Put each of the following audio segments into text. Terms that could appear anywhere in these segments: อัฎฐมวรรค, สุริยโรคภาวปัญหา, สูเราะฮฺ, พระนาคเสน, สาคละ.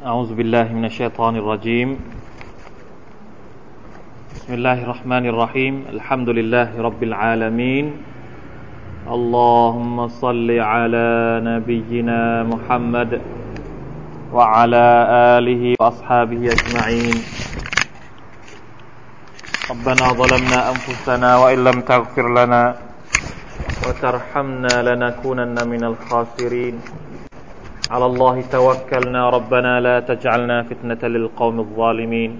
أعوذ بالله من الشيطان الرجيم بسم الله الرحمن الرحيم الحمد لله رب العالمين اللهم صل على نبينا محمد وعلى آله وأصحابه أجمعين ربنا ظلمنا أنفسنا وإن لم تغفر لنا وترحمنا لنكونن من الخاسرين على الله توكلنا ربنا لا تجعلنا فتنة للقوم الظالمين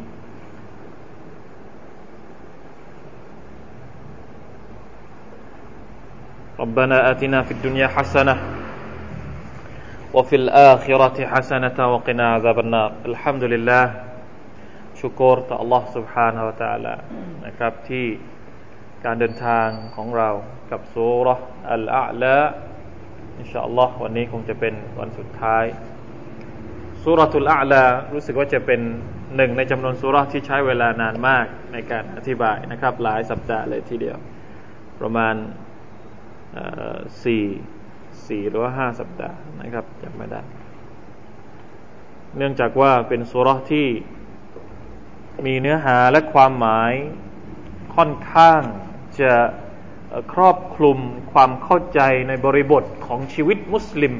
ربنا آتنا في الدنيا حسنة وفي الآخرة حسنة وقنا عذاب النار الحمد لله شكر تأ الله سبحانه وتعالى นะครับที่การเดินทางของเรากับซูเราะห์อัลอะลาอินชาอัลลอฮ์วันนี้คงจะเป็นวันสุดท้ายซูเราะห์อัลอะลารู้สึกว่าจะเป็นหนึ่งในจำนวนซูเราะห์ที่ใช้เวลานานมากในการอธิบายนะครับหลายสัปดาห์เลยทีเดียวประมาณสี่หรือว่า5สัปดาห์นะครับจำไม่ได้เนื่องจากว่าเป็นซูเราะห์ที่มีเนื้อหาและความหมายค่อนข้างจะครอบคลุมความเข้าใจในบริบทของชีวิตมุสลิม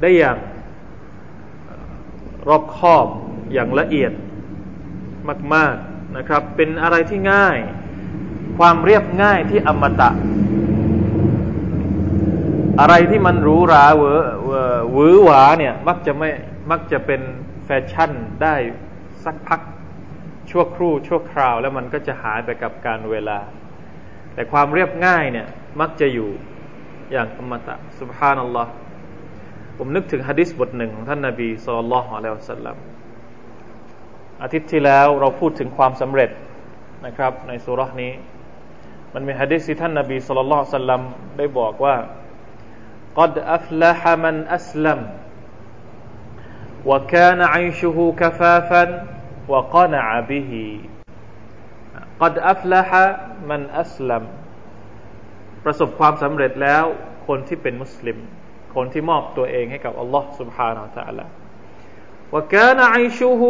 ได้อย่างรอบคอบอย่างละเอียดมากๆนะครับเป็นอะไรที่ง่ายความเรียบง่ายที่อมตะอะไรที่มันหรูหราหวือหวาเนี่ยมักจะเป็นแฟชั่นได้สักพักชั่วครู่ชั่วคราวแล้วมันก็จะหายไปกับการเวลาแต่ความเรียบง่ายเนี่ยมักจะอยู่อย่างอมตะซุบฮานัลลอฮ์ผมนึกถึงหะดีษบทหนึ่งของท่านนบีศ็อลลัลลอฮุอะลัยฮิวะซัลลัมอาทิตย์ที่แล้วเราพูดถึงความสำเร็จนะครับในซูเราะห์นี้มันมีหะดีษที่ท่านนบีศ็อลลัลลอฮุอะลัยฮิวะซัลลัมได้บอกว่ากัดอัฟลาฮะมันอัสลัมวะกานะอัยชุฮูกะฟาฟันوقنع به قد أفلح من أسلم ประสบความสำเร็จแล้วคนที่เป็นมุสลิมคนที่มอบตัวเองให้กับอัลลอฮ์ سبحانه และ تعالى وكان عيشه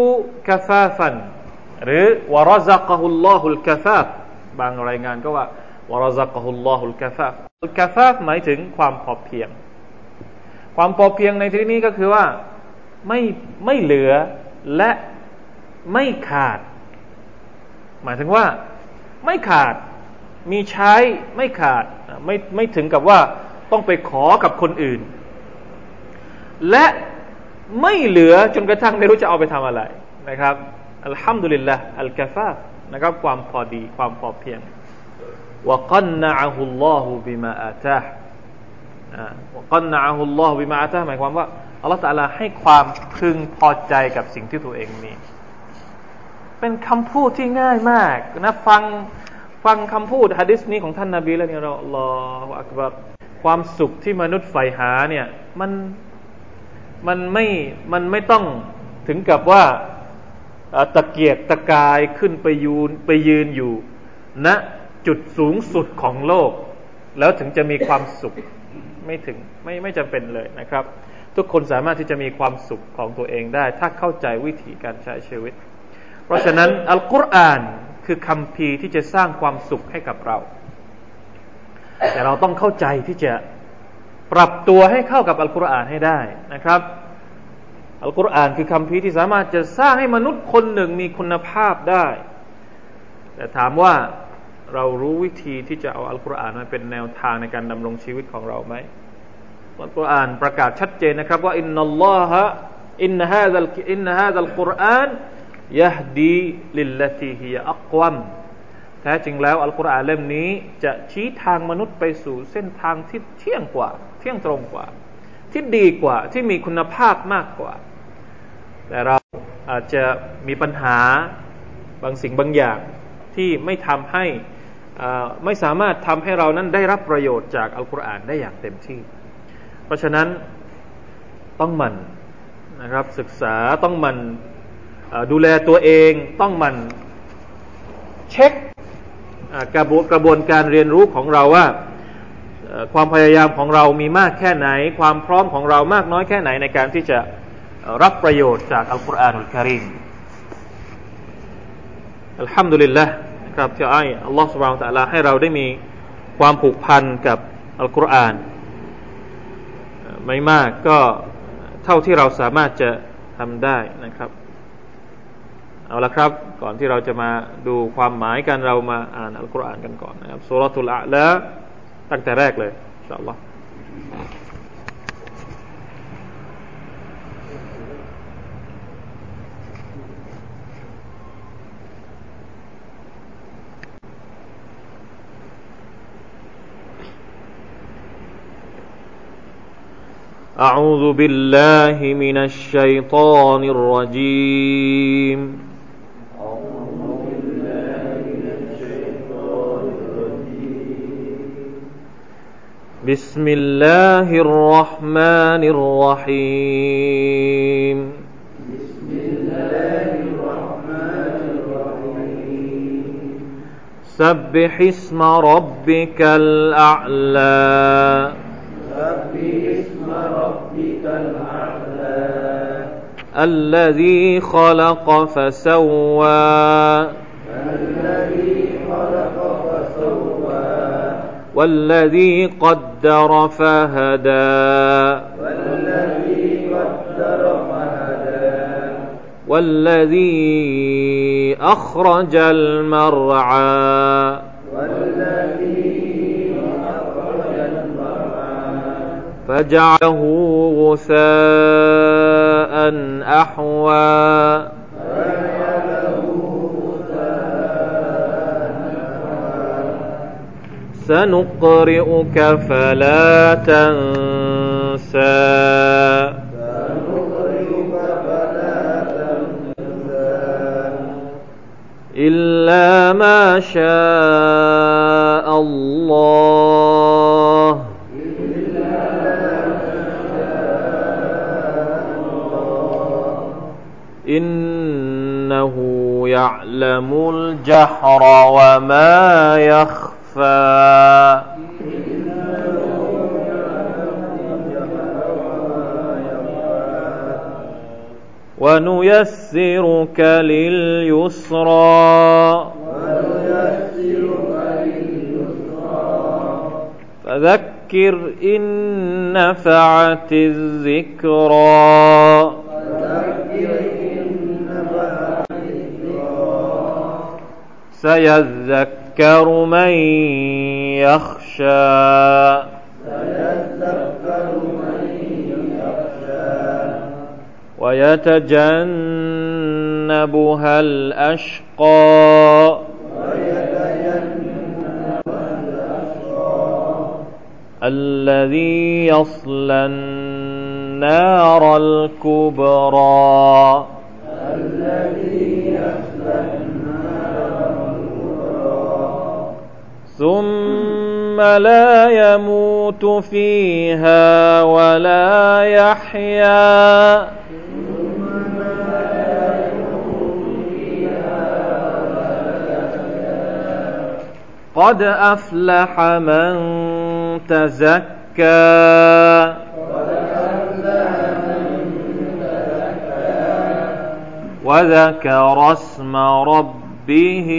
كفافا หรือ ورزقه الله الكفاف บางรายงานก็ว่า ورزقه الله الكفاف الكفاف หมายถึงความพอเพียงความพอเพียงในที่นี้ก็คือว่าไม่เหลือและไม่ขาดหมายถึงว่าไม่ขาดมีใช้ไม่ขาดไม่ถึงกับว่าต้องไปขอกับคนอื่นและไม่เหลือจนกระทั่งไม่รู้จะเอาไปทำอะไรนะครับอัลฮัมดุลิลลาห์อัลกะฟาฟนะครับความพอดีความพอเพียงวะกันนะอะฮุลลอฮุบิมาอาตาห์วะกันนะอะฮุลลอฮุบิมาอาตาห์หมายความว่าอัลเลาะห์ตะอาลาให้ความพึงพอใจกับสิ่งที่ตัวเองมีเป็นคำพูดที่ง่ายมากนะฟังคำพูดหะดีษนี้ของท่านนบีแล้วเนี่ยเราอัลลอฮุอักบัรความสุขที่มนุษย์ใฝ่หาเนี่ยมันไม่ต้องถึงกับว่าตะเกียกตะกายขึ้นไปยืนอยู่ณจุดสูงสุดของโลกแล้วถึงจะมีความสุขไม่ถึงไม่จำเป็นเลยนะครับทุกคนสามารถที่จะมีความสุขของตัวเองได้ถ้าเข้าใจวิธีการใช้ชีวิตเพราะฉะนั้นอัลกุรอานคือคัมภีร์ที่จะสร้างความสุขให้กับเราแต่เราต้องเข้าใจที่จะปรับตัวให้เข้ากับอัลกุรอานให้ได้นะครับอัลกุรอานคือคัมภีร์ที่สามารถจะสร้างให้มนุษย์คนหนึ่งมีคุณภาพได้แต่ถามว่าเรารู้วิธีที่จะเอาอัลกุรอานมาเป็นแนวทางในการดำรงชีวิตของเราไหมอัลกุรอานประกาศชัดเจนนะครับว่าอินนัลลอฮะอินนะฮาซัลกุรอานยะฮดีลิลลตีฮิยะอักวัมแท้จริงแล้วอัลกุรอานเล่มนี้จะชี้ทางมนุษย์ไปสู่เส้นทางที่เที่ยงตรงกว่าที่ดีกว่าที่มีคุณภาพมากกว่าแต่เราอาจจะมีปัญหาบางสิ่งบางอย่างที่ไม่ทำให้ไม่สามารถทำให้เรานั้นได้รับประโยชน์จากอัลกุรอานได้อย่างเต็มที่เพราะฉะนั้นต้องหมั่นนะครับศึกษาต้องหมั่นดูแลตัวเองต้องมันเช็คกระบวนการเรียนรู้ของเราว่าความพยายามของเรามีมากแค่ไหนความพร้อมของเรามากน้อยแค่ไหนในการที่จะ รับประโยชน์จากอัลกุรอานุลกะรีมอัลฮัมดุลิลละห์นะครับที่อัลลอฮฺซุบฮานะฮูวะตะอาลาให้เราได้มีความผูกพันกับอัลกุรอานไม่มากก็เท่าที่เราสามารถจะทำได้นะครับเอาละครับก่อนที่เราจะมาดูความหมายกันเรามาอ่านอัลกุรอานกันก่อนนะครับซูเราะตุลอะลาตั้งแต่แรกเลยอินชาอัลลอฮ์أعوذ بالله من الشيطان الرجيم أعوذ بالله من الشيطان الرجيم بسم الله الرحمن الرحيم بسم الله الرحمن الرحيم سبح اسم ربك الأعلى الذي خلق فسوى والذي قدر فهدى والذي أخرج المرعى فجعله غثاء أحوى سنقرئك فلا تنسى إلا ما شاء الله إنه يعلم الجهر وما يخفى ونيسرك لليسرى فذكر إن نفعت الذكرى سيذكر من يخشى ويتجنبها الأشقى الذي يصلى النار الكبرى ثم لا يموت فيها ولا يحيا قد أفلح من تزكى وذكر اسم ربه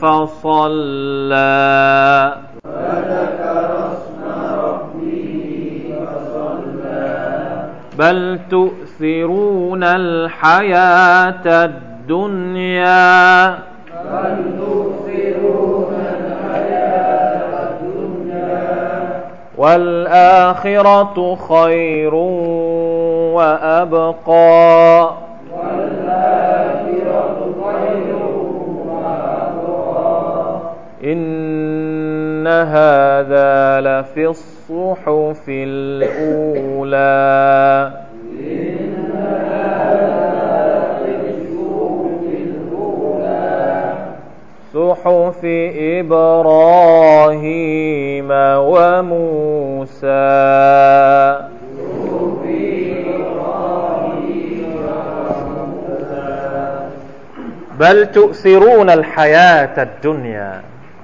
فصلى وذكر اسم ربه فصلى بل تؤثرون الحياة الدنيا والآخرة خير وأبقى إن هذا لفي الصحف الأولى إن هذا لفي الصحف الأولى صحف إبراهيم وموسى بل تؤثرون الحياة الدنيا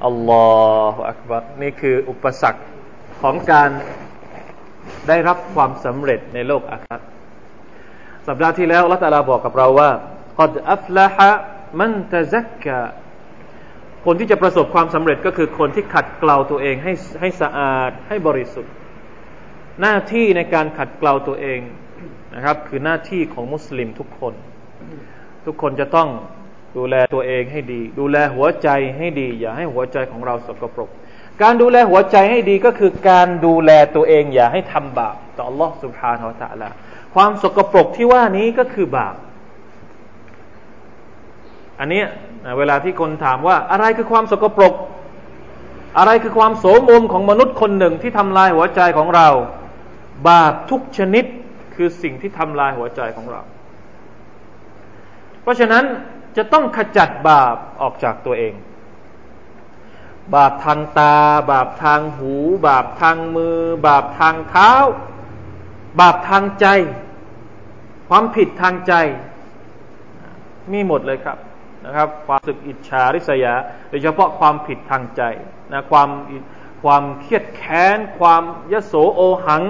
อัลลอฮฺอักบัรนี่คืออุปสรรคของการได้รับความสำเร็จในโลกอาคิเราะห์ สัปดาห์ที่แล้วอัลเลาะห์ตะอาลาบอกกับเราว่าقد أفلح من تزكى คนที่จะประสบความสำเร็จก็คือคนที่ขัดเกลาตัวเองให้สะอาดให้บริสุทธิ์หน้าที่ในการขัดเกลาตัวเองนะครับคือหน้าที่ของมุสลิมทุกคนทุกคนจะต้องดูแลตัวเองให้ดีดูแลหัวใจให้ดีอย่าให้หัวใจของเราสกปรกการดูแลหัวใจให้ดีก็คือการดูแลตัวเองอย่าให้ทำบาปต่อ Allah Subhanahu Wa Taala ความสกปรกที่ว่านี้ก็คือบาปอันนี้เวลาที่คนถามว่าอะไรคือความสกปรกอะไรคือความโสมมของมนุษย์คนหนึ่งที่ทำลายหัวใจของเราบาปทุกชนิดคือสิ่งที่ทำลายหัวใจของเราเพราะฉะนั้นจะต้องขจัดบาปออกจากตัวเองบาปทางตาบาปทางหูบาปทางมือบาปทางเท้าบาปทางใจความผิดทางใจมีหมดเลยครับนะครับความสึกอิจฉาริษยาโดยเฉพาะความผิดทางใจนะความเครียดแค้นความยโสโอหัง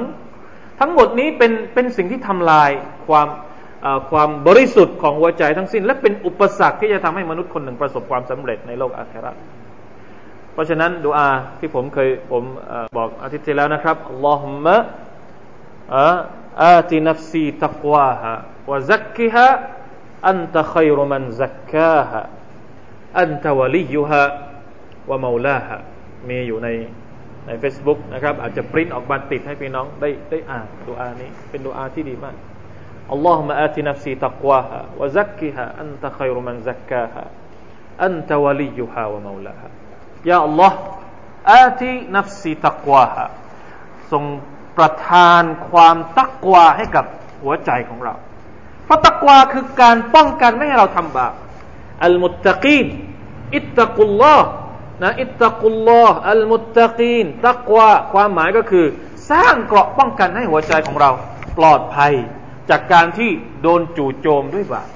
ทั้งหมดนี้เป็นสิ่งที่ทำลายความบริสุทธิ์ของหัวใจทั้งสิ้นและเป็นอุปสรรคที่จะทำให้มนุษย์คนหนึ่งประสบความสำเร็จในโลกอาคิเราะห์เพราะฉะนั้นดุอาที่ผมบอกอาทิตย์ที่แล้วนะครับอัลลอฮุมมะอาตินัฟซีตักวาฮะวะซักกิฮะอันตะค็อยรุมันซักกาฮะอันตะวะลิยุฮะวะเมาลาฮะมีอยู่ใน Facebook นะครับอาจจะปริ้นออกมาติดให้พี่น้องได้อ่านดุอานี้เป็นดุอาที่ดีมากอัลลอฮุมมะอาตินัฟซีตักวาฮะวะซักกิฮะอันตะค็อยรุมันซักกาฮะอันตะวะลิยุฮะวะเมาลาฮะยาอัลลอฮ์อาตินัฟซีตักวาฮะทรงประทานความตักวาให้กับหัวใจของเราเพราะตักวาคือการป้องกันไม่ให้เราทำบาปอัลมุตตะกีนอิตตะกุลลอฮ์นะอิตตะกุลลอฮ์อัลมุตตะกีนตักวาความหมายก็คือสร้างเกราะป้องกันให้หัวใจของเราปลอดภัยจากการที่โดนจู่โจมด้วยบาป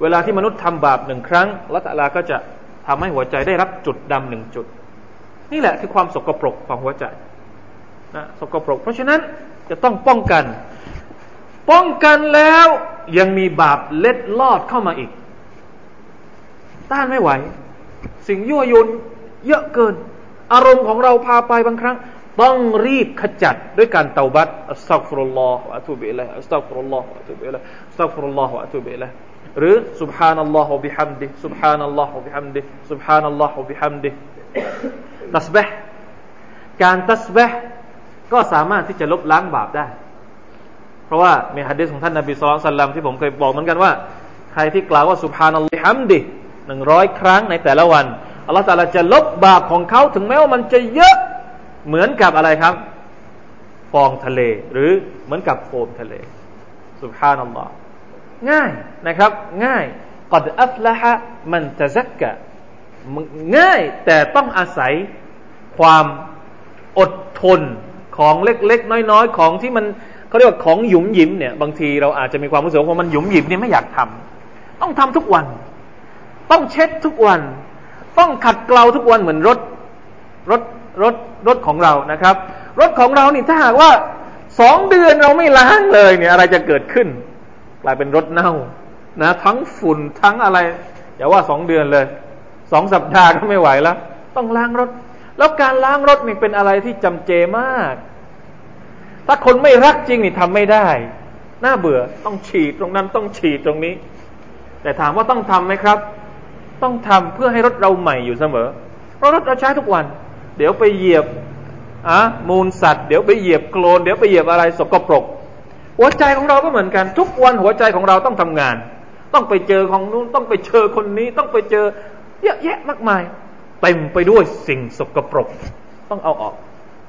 เวลาที่มนุษย์ทำบาปหนึ่งครั้งอัลเลาะห์ตะอาลาก็จะทำให้หัวใจได้รับจุดดำหนึ่งจุดนี่แหละคือความสกปรกของหัวใจนะสกปรกเพราะฉะนั้นจะต้องป้องกันแล้วยังมีบาปเล็ดลอดเข้ามาอีกต้านไม่ไหวสิ่งยั่วยวนเยอะเกินอารมณ์ของเราพาไปบางครั้งต้องรีบขจัดด้วยการเตาบัตอัสตัฆฟิรุลลอฮ์วะอะตูบิอิลัยฮิอัสตัฆฟิรุลลอฮ์วะอะตูบิอิลัยฮิอัสตัฆฟิรุลลอฮ์วะอะตูบิอิลัยฮิหรือซุบฮานัลลอฮ์วะบิฮัมดิซุบฮานัลลอฮ์วะบิฮัมดิซุบฮานัลลอฮ์วะบิฮัมดิตัสบีห์การตัสบีห์ก็สามารถที่จะลบล้างบาปได้เพราะว่ามีหะดีษของท่านนบีศ็อลลัลลอฮุอะลัยฮิวะซัลลัมที่ผมเคยบอกเหมือนกันว่าใครที่กล่าวว่าซุบฮานัลลอฮ์วะบิฮัมดิ100ครั้งในแต่ละวันอัลเลาะห์ตะอาลาจะลบบาปของเขาถึงแม้ว่ามันจะเยอะเหมือนกับอะไรครับฟองทะเลหรือเหมือนกับโคมทะเลซุบฮานัลลอฮ์ง่ายนะครับง่ายกอดอัฟละฮะมันตะซักกะง่ายแต่ต้องอาศัยความอดทนของเล็กๆน้อยๆของที่มันเขาเรียกว่าของหยุมหยิมเนี่ยบางทีเราอาจจะมีความรู้สึกว่ามันหยุมหยิมเนี่ยไม่อยากทำต้องทำทุกวันต้องเช็ดทุกวันต้องขัดเกลาทุกวันเหมือนรถของเรานะครับรถของเรานี่ถ้าหากว่า2เดือนเราไม่ล้างเลยเนี่ยอะไรจะเกิดขึ้นกลายเป็นรถเน่านะทั้งฝุ่นทั้งอะไรอย่าว่า2เดือนเลย2สัปดาห์ก็ไม่ไหวแล้วต้องล้างรถแล้วการล้างรถนี่เป็นอะไรที่จำเจมากถ้าคนไม่รักจริงนี่ทำไม่ได้น่าเบื่อต้องฉีดตรงนั้นต้องฉีดตรงนี้แต่ถามว่าต้องทำไหมครับต้องทำเพื่อให้รถเราใหม่อยู่เสมอเพราะรถเราใช้ทุกวันเดี๋ยวไปเหยียบมูลสัตว์เดี๋ยวไปเหยียบโคลนเดี๋ยวไปเหยียบอะไรสกปรกหัวใจของเราก็เหมือนกันทุกวันหัวใจของเราต้องทำงานต้องไปเจอของนู้นต้องไปเจอคนนี้ต้องไปเจอเยอะแยะมากมายเต็มไปด้วยสิ่งสกปรกต้องเอาออก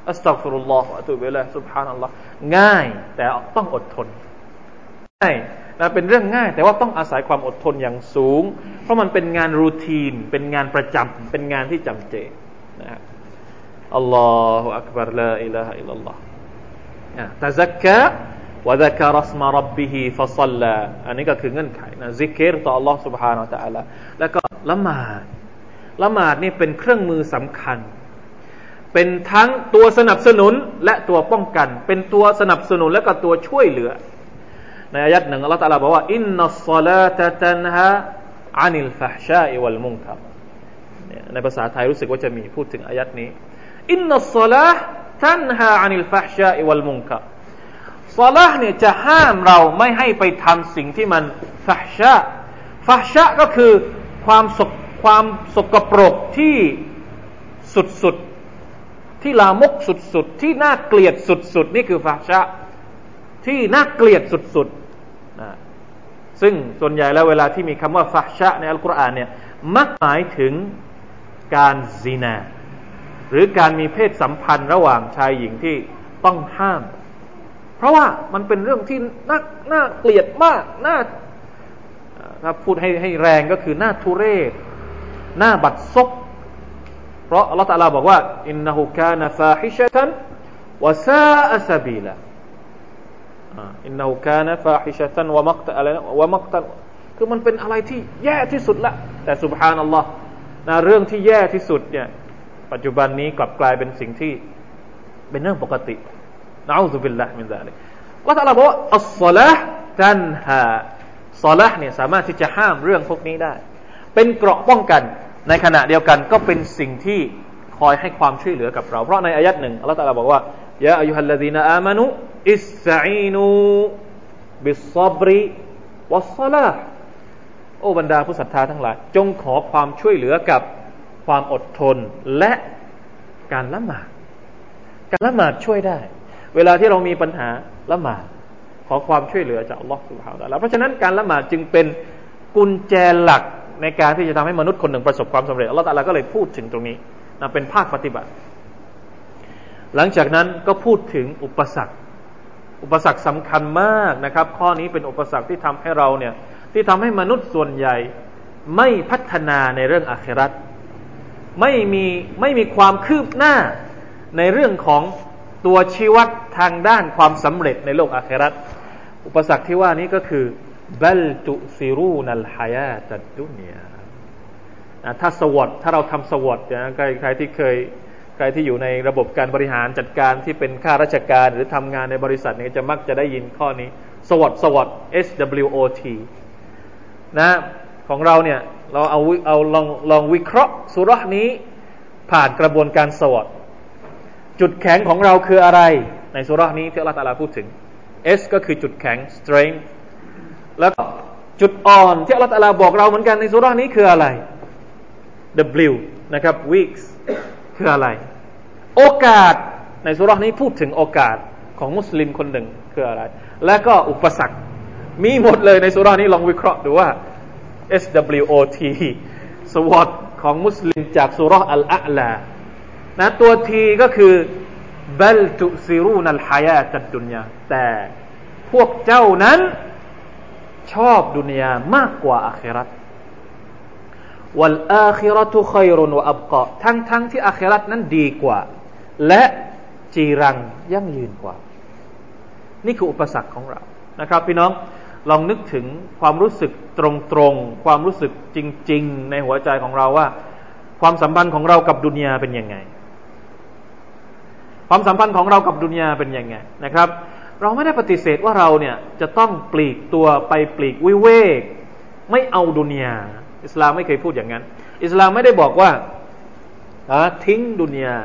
อัสตัฆฟิรุลลอฮ์วะอะตูบิอิลัยฮิซุบฮานัลลอฮ์ง่ายแต่ต้องอดทนง่ายนะเป็นเรื่องง่ายแต่ว่าต้องอาศัยความอดทนอย่างสูงเพราะมันเป็นงานรูทีนเป็นงานประจำเป็นงานที่จำเจนะฮะอัลลอฮุอักบัรลาอิลาฮะอิลลัลลอฮ์ตะซักกะوذكر اسم ربه فصلى อันนี้ก็คือเงื่อนไขนะซิกรต่ออัลเลาะห์ซุบฮานะฮูวะตะอาลาแล้วก็ละหมาดนี่เป็นเครื่องมือสำคัญเป็นทั้งตัวสนับสนุนและตัวป้องกันเป็นตัวสนับสนุนและก็ตัวช่วยเหลือ ในอายัดหนึ่งอัลลอฮฺตะอาลาบอกว่าอินนัสศอลาตะตันฮาอานิลฟะห์ชาอิวัลมุนกัรในภาษาไทยรู้สึกว่าจะมีพูดถึงอายัดนี้อินนัสศอลาตะตันฮาอานิลฟะห์ชาอิวัลมุนกัรศอลาห์เนี่ยจะห้ามเราไม่ให้ไปทำสิ่งที่มันฟะห์ชาก็คือความสกปรกที่สุดๆที่ลามกสุดๆที่น่าเกลียดสุดๆนี่คือฟะห์ชาที่น่าเกลียดสุดๆนะซึ่งส่วนใหญ่แล้วเวลาที่มีคำว่าฟะห์ชะในอัลกุรอานเนี่ยมักหมายถึงการซินาหรือการมีเพศสัมพันธ์ระหว่างชายหญิงที่ต้องห้ามเพราะว่ามันเป็นเรื่องที่น่าเกลียดมากน่าถ้าพูดให้แรงก็คือน่าทุเรศน่าบัดซบเพราะอัลเลาะห์ตะอาลาบอกว่าอินนะฮูกานะฟาฮิชะตันวะซาอะซะบีลาอินนูกานะฟาฮิชะตันวะมักตะอะละวะมักตะคือมันเป็นอะไรที่แย่ที่สุดละแต่ซุบฮานัลลอฮ์นะเรื่องที่แย่ที่สุดเนี่ยปัจจุบันนี้กลับกลายเป็นสิ่งที่เป็นเรื่องปกตินะอูซุบิลลาฮ์มินซาลิกอัลเลาะห์ตะอาลาบอกว่าอัศศอลาห์ตันฮาศอลาห์เนี่ยสามารถที่จะห้ามเรื่องพวกนี้ได้เป็นเกราะป้องกันในขณะเดียวกันก็เป็นสิ่งที่คอยให้ความช่วยเหลือกับเราเพราะในอายัดหนึ่งอัลเลาะห์ตะอาลาบอกว่ายาอัยยูฮัลลซีนาอามานูอิสตะอีนูบิศศอบริวัศศอลาห์โอ้บรรดาผู้ศรัทธาทั้งหลายจงขอความช่วยเหลือกับความอดทนและการละหมาดช่วยได้เวลาที่เรามีปัญหาละหมาดขอความช่วยเหลือจากอัลเลาะห์ซุบฮานะฮูวะตะอาลาเพราะฉะนั้นการละหมาดจึงเป็นกุญแจหลักในการที่จะทำให้มนุษย์คนหนึ่งประสบความสำเร็จอัลเลาะห์ตะอาลาก็เลยพูดถึงตรงนี้นะเป็นภาคปฏิบัติหลังจากนั้นก็พูดถึงอุปสรรคสำคัญมากนะครับข้อนี้เป็นอุปสรรคที่ทำให้เราเนี่ยที่ทำให้มนุษย์ส่วนใหญ่ไม่พัฒนาในเรื่องอาคิเราะห์ไม่มีความคืบหน้าในเรื่องของตัวชี้วัดทางด้านความสำเร็จในโลกอาคิเราะห์อุปสรรคที่ว่านี้ก็คือบัลตุซิรูนัลฮายาตัดดุนยาถ้าสวอตเราทำสวอตนะใครที่เคยใครที่อยู่ในระบบการบริหารจัดการที่เป็นข้าราชการหรือทำงานในบริษัทเนี่ยจะมักจะได้ยินข้อนี้สวอตS W O T นะของเราเนี่ยเราเอาลองวิเคราะห์ซูเราะห์นี้ผ่านกระบวนการสวอตจุดแข็งของเราคืออะไรในซูเราะห์นี้ที่อัลเลาะห์ตะอาลาพูดถึง S ก็คือจุดแข็ง strength แล้วจุดอ่อนที่อัลเลาะห์ตะอาลาบอกเราเหมือนกันในซูเราะห์นี้คืออะไร W นะครับ weakคืออะไรโอกาสในซูเราะห์นี้พูดถึงโอกาสของมุสลิมคนหนึ่งคืออะไรและก็อุปสรรคมีหมดเลยในซูเราะห์นี้ลองวิเคราะห์ดูว่า SWOT สวอตของมุสลิมจากซูเราะห์อัลอะลานะตัว T ก็คือบัลตุซิรูนัลฮายาตัดดุนยาแต่พวกเจ้านั้นชอบดุนยามากกว่าอาคิเราะห์วัลอาคิเราะตุค็อยรุนวะอับกอทั้งที่อาคิเราะห์นั้นดีกว่าและจีรังยั่งยืนกว่านี่คืออุปสรรคของเรานะครับพี่น้องลองนึกถึงความรู้สึกตรงๆความรู้สึกจริงๆในหัวใจของเราว่าความสัมพันธ์ของเรากับดุนยาเป็นยังไงความสัมพันธ์ของเรากับดุนยาเป็นยังไงนะครับเราไม่ได้ปฏิเสธว่าเราเนี่ยจะต้องปลีกตัวไปปลีกวิเวกไม่เอาดุนยาอิสลามไม่เคยพูดอย่างนั้นอิสลามไม่ได้บอกว่าทิ้งดุนยา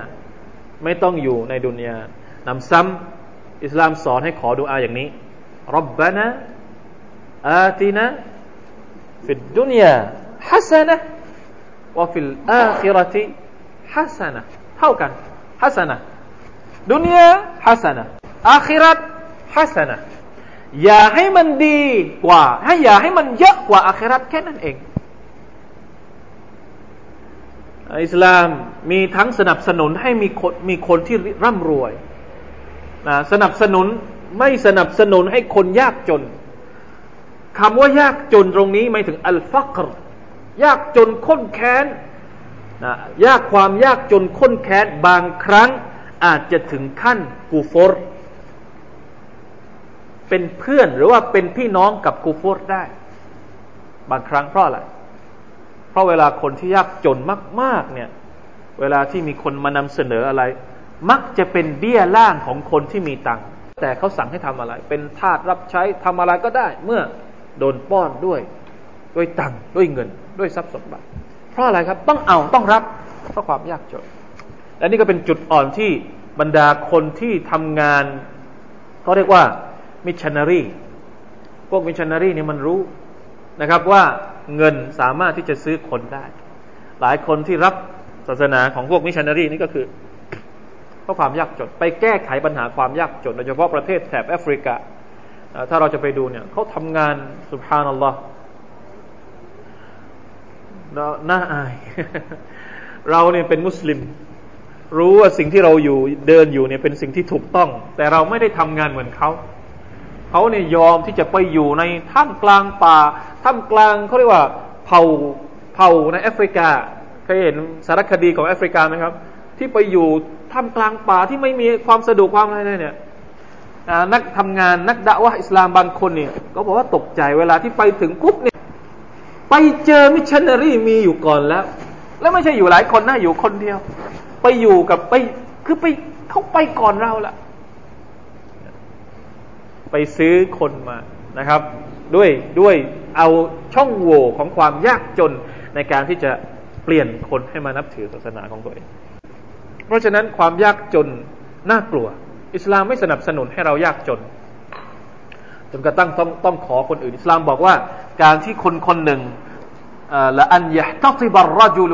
ไม่ต้องอยู่ในดุนยานำซ้ำอิสลามสอนให้ขอดุอาอย่างนี้ร็อบบะนาอาตินาฟิดดุนยาฮัสนะฮ์วะฟิลอาคิเราะติฮัสนะฮ์เท่ากันฮัสนะฮ์ดุนยาฮัสนะฮ์อาคิเราะห์ฮัสนะฮ์อย่าให้มันดีกว่าอย่าให้มันเยอะกว่าอาคิเราะห์แค่นั้นเองอิสลามมีทั้งสนับสนุนให้มีคนที่ร่ำรวยนะสนับสนุนไม่สนับสนุนให้คนยากจนคำว่ายากจนตรงนี้หมายถึงอัลฟักรยากจนข้นแค้นนะความยากจนข้นแค้นบางครั้งอาจจะถึงขั้นกูฟรเป็นเพื่อนหรือว่าเป็นพี่น้องกับกูฟรได้บางครั้งเพราะอะไรเพราะเวลาคนที่ยากจนมากๆเนี่ยเวลาที่มีคนมานำเสนออะไรมักจะเป็นเบี้ยล่างของคนที่มีตังค์ แต่เขาสั่งให้ทำอะไรเป็นทาสรับใช้ทำอะไรก็ได้เมื่อโดนป้อนด้วยตังค์ด้วยเงินด้วยทรัพย์สมบัติเพราะอะไรครับต้องเอาต้องรับเพราะความยากจนและนี่ก็เป็นจุดอ่อนที่บรรดาคนที่ทำงานเขาเรียกว่ามิชชันนารีพวกมิชชันนารีเนี่ยมันรู้นะครับว่าเงินสามารถที่จะซื้อคนได้หลายคนที่รับศาสนาของพวกมิชชันนารีนี่ก็คือเพราะความยากจนไปแก้ไขปัญหาความยากจนโดยเฉพาะประเทศแถบแอฟริกาถ้าเราจะไปดูเนี่ยเขาทำงานซุบฮานัลลอฮ์น่าอาย เราเนี่ยเป็นมุสลิมรู้ว่าสิ่งที่เราอยู่เดินอยู่เนี่ยเป็นสิ่งที่ถูกต้องแต่เราไม่ได้ทำงานเหมือนเขาเนี่ยยอมที่จะไปอยู่ในท่ามกลางป่าท่ามกลางเขาเรียกว่าเผ่าในแอฟริกาเคยเห็นสารคดีของแอฟริกาไหมครับที่ไปอยู่ท่ามกลางป่าที่ไม่มีความสะดวกความอะไรเนี่ยนักทำงานนักดะวะห์อิสลามบางคนเนี่ยก็บอกว่าตกใจเวลาที่ไปถึงปุ๊บเนี่ยไปเจอมิชชันนารีมีอยู่ก่อนแล้วและไม่ใช่อยู่หลายคนนะอยู่คนเดียวไปอยู่กับไปคือไปเขาไปก่อนเราละไปซื้อคนมานะครับด้วยเอาช่องโหว่ของความยากจนในการที่จะเปลี่ยนคนให้มานับถือศาสนาของตัวเองเพราะฉะนั้นความยากจนน่ากลัวอิสลามไม่สนับสนุนให้เรายากจนจนกระทั่งต้องขอคนอื่นอิสลามบอกว่าการที่คนคนหนึ่งละอันยะฮ์ตัซิบัรรจุล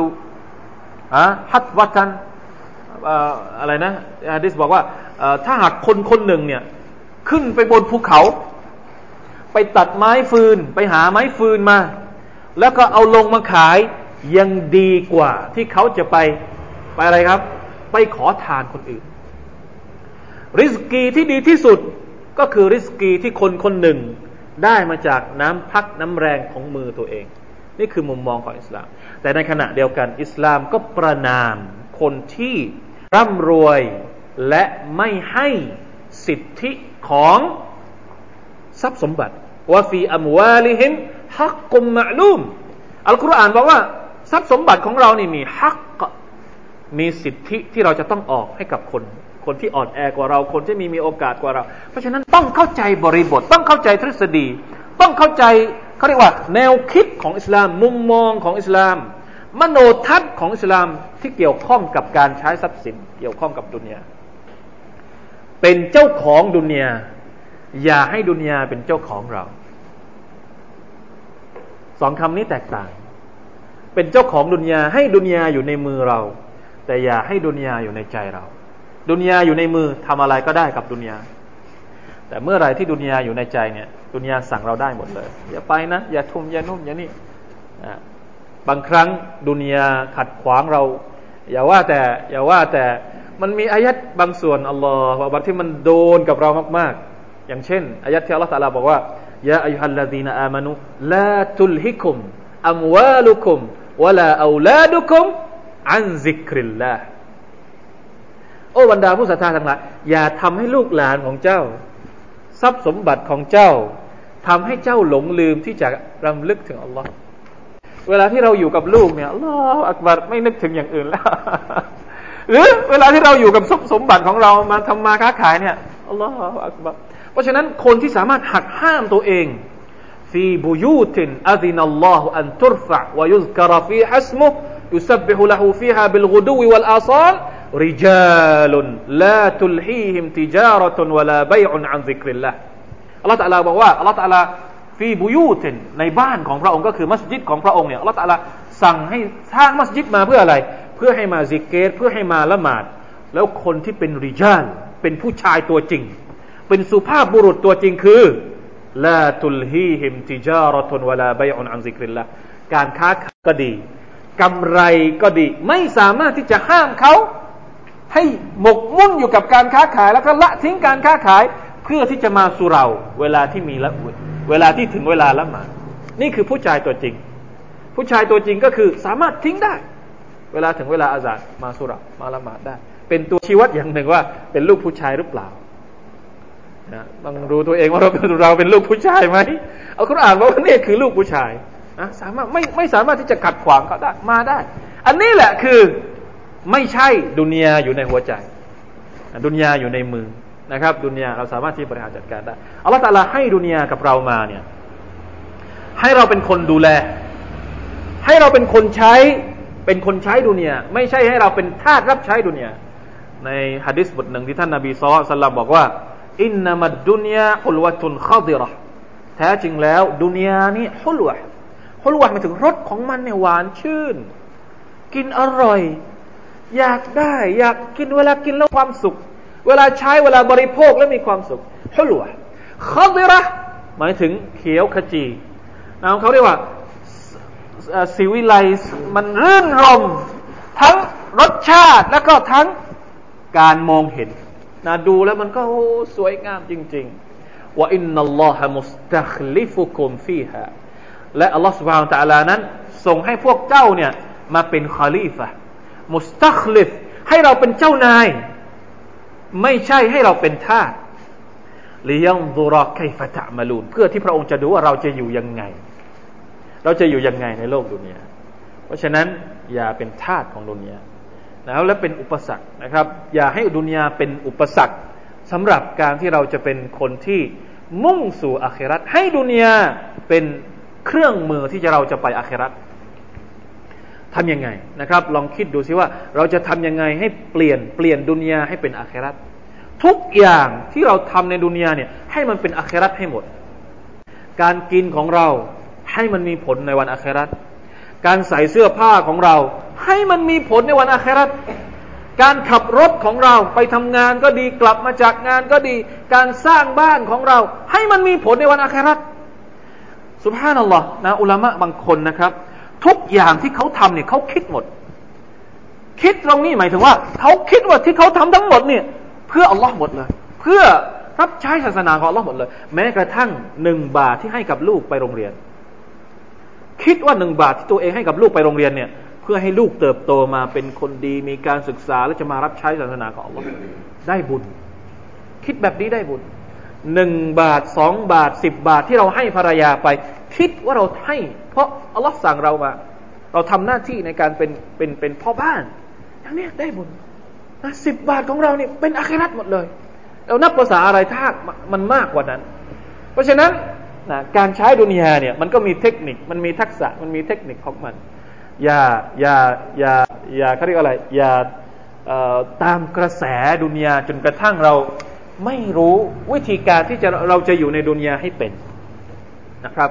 ฮัตวะตันอะไรนะหะดีษบอกว่าถ้าหากคนคนหนึ่งเนี่ยขึ้นไปบนภูเขาไปตัดไม้ฟืนไปหาไม้ฟืนมาแล้วก็เอาลงมาขายยังดีกว่าที่เขาจะไปอะไรครับไปขอทานคนอื่นริสกีที่ดีที่สุดก็คือริสกีที่คนคนหนึ่งได้มาจากน้ำพักน้ำแรงของมือตัวเองนี่คือมุมมองของอิสลามแต่ในขณะเดียวกันอิสลามก็ประณามคนที่ร่ำรวยและไม่ให้สิทธิของทรัพย์สมบัติวะฟีอัมวาลิฮิมฮักกุมมะลูมอัลกุรอานบอกว่าทรัพย์สมบัติของเรานี่มีฮักมีสิทธิที่เราจะต้องออกให้กับคนที่อ่อนแอกว่าเราคนที่มีโอกาสกว่าเราเพราะฉะนั้นต้องเข้าใจบริบทต้องเข้าใจทฤษฎีต้องเข้าใจเขาเรียกว่าแนวคิดของอิสลามมุมมองของอิสลามมโนทัศน์ของอิสลามที่เกี่ยวข้องกับการใช้ทรัพย์สินเกี่ยวข้องกับดุนยาเป็นเจ้าของดุนยาอย่าให้ดุนยาเป็นเจ้าของเราสองคำนี้แตกต่างเป็นเจ้าของดุนยาให้ดุนยาอยู่ในมือเราแต่อย่าให้ดุนยาอยู่ในใจเราดุนยาอยู่ในมือทำอะไรก็ได้กับดุนยาแต่เมื่อไรที่ดุนยาอยู่ในใจเนี่ยดุนยาสั่งเราได้หมดเลยอย่าไปนะอย่าทุ่มอย่านุ่มอย่านี่บางครั้งดุนยาขัดขวางเราอย่าว่าแต่มันมีอายัดบางส่วนอัลลอฮฺบางที่มันโดนกับเรามากๆอย่างเช่นอายัดที่อัลลอฮฺตะอาลาบอกว่ายาอัยยูฮัลลาซีนาอามานุลาตุลฮิกุมอัมวาลุกุมวะลาเอาลาดุกุมอันซิกริลลาฮ์โอ้บรรดาผู้ศรัทธาทั้งหลายอย่าทำให้ลูกหลานของเจ้าทรัพย์สมบัติของเจ้าทำให้เจ้าหลงลืมที่จะรำลึกถึงอัลลอฮ์เวลาที่เราอยู่กับลูกเนี่ยอัลลอฮ์อักบัรไม่นึกถึงอย่างอื่นแล้วหรือเวลาที่เราอยู่กับทรัพย์สมบัติของเรามาทำมาค้าขายเนี่ยอัลลอฮ์อักบัรเพราะฉะนั้นคนที่สามารถหักห้ามตัวเองฟีบุยูตินอะซินัลลอฮุอันตุรฟะวะยุซกะรฟีฮัสมุฮ์ยุซับบิฮุละฮูฟีฮาบิลกุดูวัลอาซาลرجال لا تلهيهم تجارة ولا بيع عن ذكر الله อัลเลาะห์ตะอาลาบอกว่าอัลเลาะห์ตะอาลาฟีบุยูตินในบ้านของพระองค์ก็คือมัสยิดของพระองค์เนี่ยอัลเลาะห์ตะอาลาสั่งให้สร้างมัสยิดมาเพื่ออะไรเพื่อให้มาซิกเรตเพื่อให้มาละหมาดแล้วคนที่เป็นริญาลเป็นผู้ชายตัวจริงเป็นสุภาพบุรุษตัวจริงคือลาตุลฮีฮิมติจาเราะตุนวะลาบัยอุนอันซิกริลลาห์การค้าก็ดีกำไรก็ดีไม่สามารถที่จะห้ามเขาให้หมกมุ่นอยู่กับการค้าขายแล้วก็ละทิ้งการค้าขายเพื่อที่จะมาสู่เราเวลาที่ถึงเวลาละหมาดนี่คือผู้ชายตัวจริงผู้ชายตัวจริงก็คือสามารถทิ้งได้เวลาถึงเวลาอาซานมาสู่เรามาละหมาดได้เป็นตัวชี้วัดอย่างหนึ่งว่าเป็นลูกผู้ชายหรือเปล่านะต้องรู้ตัวเองว่าเราเป็นลูกผู้ชายไหมเอาคุณอ่านว่านี่คือลูกผู้ชายนะสามารถไม่สามารถที่จะขัดขวางเขาได้มาได้อันนี้แหละคือไม่ใช่ดุนยาอยู่ในหัวใจดุนยาอยู่ในมือ นะครับดุนยาเราสามารถที่บริหารจัดการได้อัลเลาะห์ตะอาลาให้ดุนยากับเรามาเนี่ยให้เราเป็นคนดูแลให้เราเป็นคนใช้ดุนยาไม่ใช่ให้เราเป็นทาสรับใช้ดุนยาในหะดีษบทหนึ่งที่ท่านนบีศ็อลลัลลอฮุอะลัยฮิวะซัลลัมบอกว่าอินนามัดดุนยาฮุลวะตุนคอฎิเราะห์แท้จริงแล้วดุนยานี่ฮุลวะหมายถึงรสของมันเนี่ยหวานชื่นกินอร่อยอยากได้อยากกินเวลากินแล้วความสุขเวลาใช้เวลาบริโภคแล้วมีความสุขฮุลวะคอฎิเราะห์หมายถึงเขียวขจีเขาเรียกว่าสีวิไลมันรื่นรมทั้งรสชาติแล้วก็ทั้งการมองเห็นนะดูแล้วมันก็สวยงามจริงๆว่าอินนัลลอฮะมุสตัคลิฟุกุมฟีฮาและอัลลอฮฺซุบฮานะฮูวะตะอาลานั้นส่งให้พวกเจ้าเนี่ยมาเป็นคอลีฟะมุสตัคลิฟให้เราเป็นเจ้านายไม่ใช่ให้เราเป็นทาสลิยันซุรไคฟะตะอ์มะลูนเพื่อที่พระองค์จะดูว่าเราจะอยู่ยังไงในโลกดุนยาเพราะฉะนั้นอย่าเป็นทาสของดุนยาและเป็นอุปสรรคนะครับอย่าให้ดุนยาเป็นอุปสรรคสำหรับการที่เราจะเป็นคนที่มุ่งสู่อาคิเราะห์ให้ดุนยาเป็นเครื่องมือที่เราจะไปอาคิเราะห์ทำยังไงนะครับลองคิดดูซิว่าเราจะทำยังไงให้เปลี่ยนดุนยาให้เป็นอาคิเราะห์ทุกอย่างที่เราทำในดุนยาเนี่ยให้มันเป็นอาคิเราะห์ให้หมดการกินของเราให้มันมีผลในวันอาคิเราะห์การใส่เสื้อผ้าของเราให้มันมีผลในวันอาคิเราะห์การขับรถของเราไปทำงานก็ดีกลับมาจากงานก็ดีการสร้างบ้านของเราให้มันมีผลในวันอาคิเราะห์ซุบฮานัลลอฮ์นะอุลามะบางคนนะครับทุกอย่างที่เขาทำเนี่ยเขาคิดหมดคิดตรงนี้หมายถึงว่าเขาคิดว่าที่เขาทำทั้งหมดเนี่ยเพื่ออัลลอฮ์หมดเลยเพื่อรับใช้ศาสนาของอัลลอฮ์หมดเลยแม้กระทั่ง1บาทที่ให้กับลูกไปโรงเรียนคิดว่า1บาทที่ตัวเองให้กับลูกไปโรงเรียนเนี่ยเพื่อให้ลูกเติบโตมาเป็นคนดีมีการศึกษาและจะมารับใช้ศาสนาของอัลเลาะห์ได้บุญคิดแบบนี้ได้บุญ1บาท2บาท10บาทที่เราให้ภรรยาไปคิดว่าเราให้เพราะอัลเลาะห์สั่งเรามาเราทำหน้าที่ในการเป็นพ่อบ้านอย่างนี้ได้บุญนะ10บาทของเรานี่เป็นอาคิเราะห์หมดเลยเรานับภาษาอะไรถ้ามันมากกว่านั้นเพราะฉะนั้นนะการใช้ดุนยาเนี่ยมันก็มีเทคนิคมันมีทักษะมันมีเทคนิคของมันอย่าเขาเรียกอะไรอย่าตามกระแสดุนยาจนกระทั่งเราไม่รู้วิธีการที่เราจะอยู่ในดุนยาให้เป็นนะครับ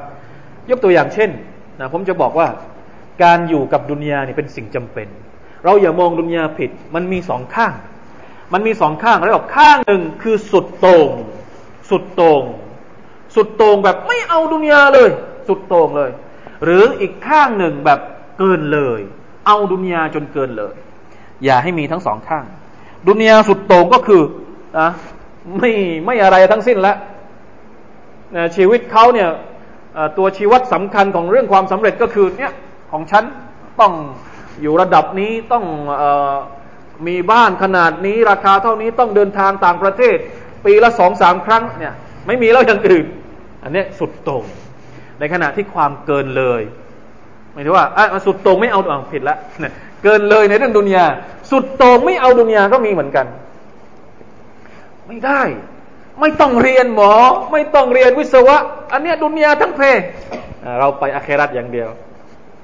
ยกตัวอย่างเช่นนะผมจะบอกว่าการอยู่กับดุนยาเนี่ยเป็นสิ่งจำเป็นเราอย่ามองดุนยาผิดมันมี2ข้างเรียกว่าข้างหนึ่งคือสุดโต่งแบบไม่เอาดุนยาเลยสุดโต่งเลยหรืออีกข้างหนึ่งแบบเกินเลยเอาดุนยาจนเกินเลยอย่าให้มีทั้งสองข้างดุนยาสุดโต่งก็คือนะไม่อะไรทั้งสิ้นแล้วนะชีวิตเขาเนี่ยตัวชี้วัดสำคัญของเรื่องความสำเร็จก็คือเนี่ยของฉันต้องอยู่ระดับนี้ต้องมีบ้านขนาดนี้ราคาเท่านี้ต้องเดินทางต่างประเทศปีละ 2-3 ครั้งเนี่ยไม่มีแล้วอย่างอื่นอันนี้สุดโต่งในขณะที่ความเกินเลยหมายถึงว่าสุดโต่งไม่เอาผิดละเกินเลยในเรื่องดุนยาสุดโต่งไม่เอาดุนยาก็มีเหมือนกันไม่ได้ไม่ต้องเรียนหมอไม่ต้องเรียนวิศวะอันนี้ดุนยาทั้งเพเราไปอาคิเราะห์อย่างเดียว